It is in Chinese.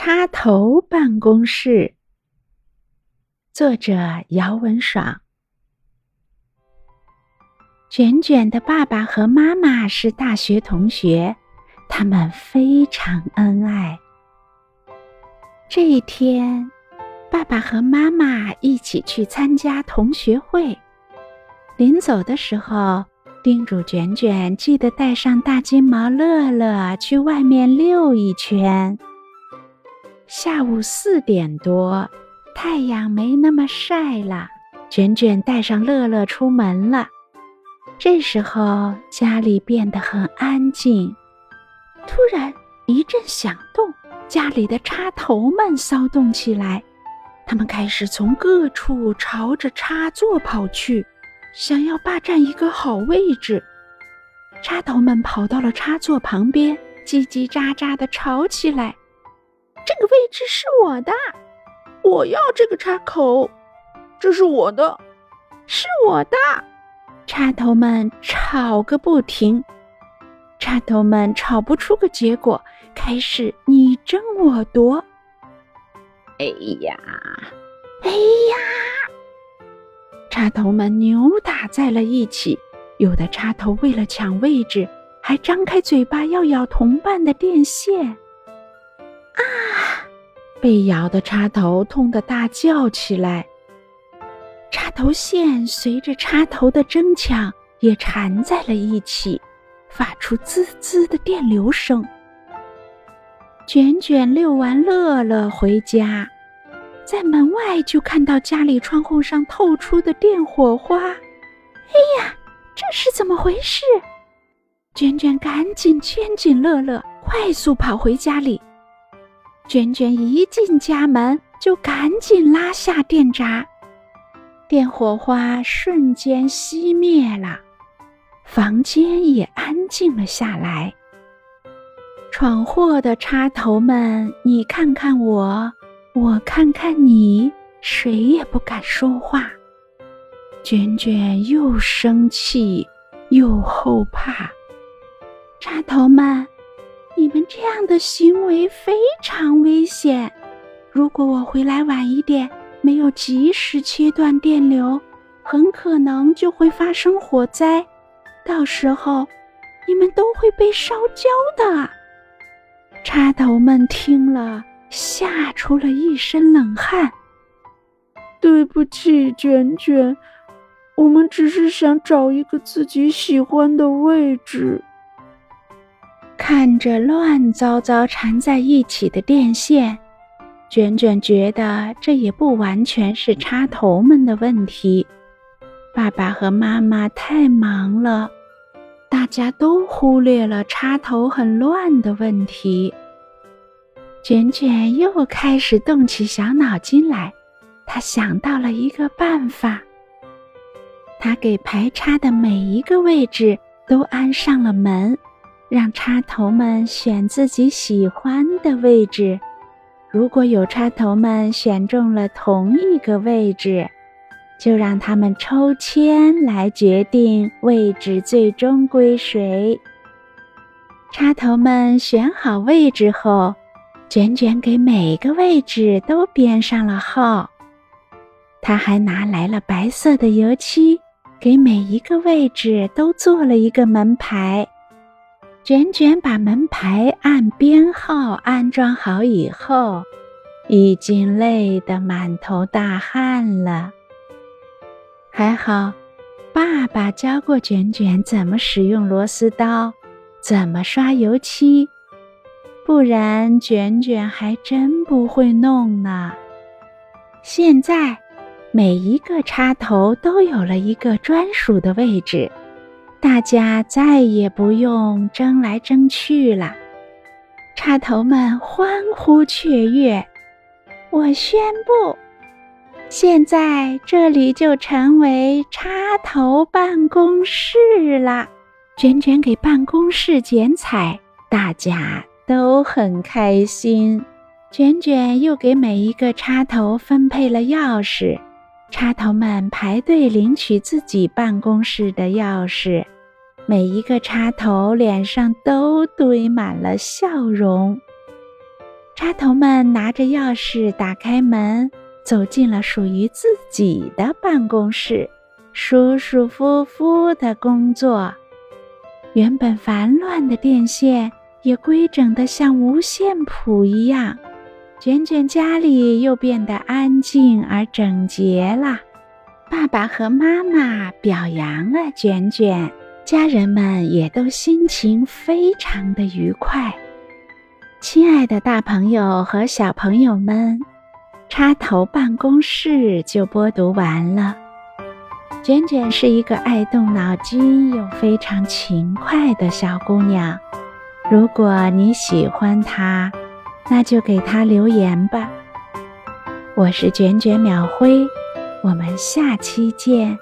插头办公室，作者姚文爽。卷卷的爸爸和妈妈是大学同学，他们非常恩爱。这一天，爸爸和妈妈一起去参加同学会，临走的时候叮嘱卷卷记得带上大金毛乐乐去外面溜一圈。下午4点多，太阳没那么晒了，卷卷带上乐乐出门了。这时候家里变得很安静，突然一阵响动，家里的插头们骚动起来，他们开始从各处朝着插座跑去，想要霸占一个好位置。插头们跑到了插座旁边，叽叽喳喳地吵起来。这个位置是我的，我要这个插口，这是我的，是我的。插头们吵个不停，插头们吵不出个结果，开始你争我夺。哎呀！插头们扭打在了一起，有的插头为了抢位置，还张开嘴巴要咬同伴的电线。啊！被咬的插头痛得大叫起来。插头线随着插头的争抢也缠在了一起，发出滋滋的电流声。卷卷遛完乐乐回家，在门外就看到家里窗户上透出的电火花。哎呀，这是怎么回事？卷卷赶紧牵紧乐乐，快速跑回家里。卷卷一进家门就赶紧拉下电闸，电火花瞬间熄灭了，房间也安静了下来。闯祸的插头们你看看我，我看看你，谁也不敢说话。卷卷又生气又后怕。插头们，你们这样的行为非常危险，如果我回来晚一点，没有及时切断电流，很可能就会发生火灾，到时候你们都会被烧焦的。插头们听了吓出了一身冷汗。对不起，卷卷，我们只是想找一个自己喜欢的位置。看着乱糟糟缠在一起的电线，卷卷觉得这也不完全是插头们的问题。爸爸和妈妈太忙了，大家都忽略了插头很乱的问题。卷卷又开始动起小脑筋来，他想到了一个办法。他给排插的每一个位置都安上了门，让插头们选自己喜欢的位置。如果有插头们选中了同一个位置，就让他们抽签来决定位置最终归谁。插头们选好位置后，卷卷给每个位置都编上了号。他还拿来了白色的油漆，给每一个位置都做了一个门牌。卷卷把门牌按编号安装好以后，已经累得满头大汗了。还好，爸爸教过卷卷怎么使用螺丝刀，怎么刷油漆，不然卷卷还真不会弄呢。现在，每一个插头都有了一个专属的位置，大家再也不用争来争去了。插头们欢呼雀跃，我宣布，现在这里就成为插头办公室了。卷卷给办公室剪彩，大家都很开心。卷卷又给每一个插头分配了钥匙，插头们排队领取自己办公室的钥匙，每一个插头脸上都堆满了笑容。插头们拿着钥匙打开门，走进了属于自己的办公室，舒舒服服的工作。原本烦乱的电线也规整得像五线谱一样，卷卷家里又变得安静而整洁了。爸爸和妈妈表扬了卷卷，家人们也都心情非常的愉快。亲爱的大朋友和小朋友们，插头办公室就播读完了。卷卷是一个爱动脑筋又非常勤快的小姑娘，如果你喜欢她，那就给她留言吧。我是卷卷淼辉，我们下期见。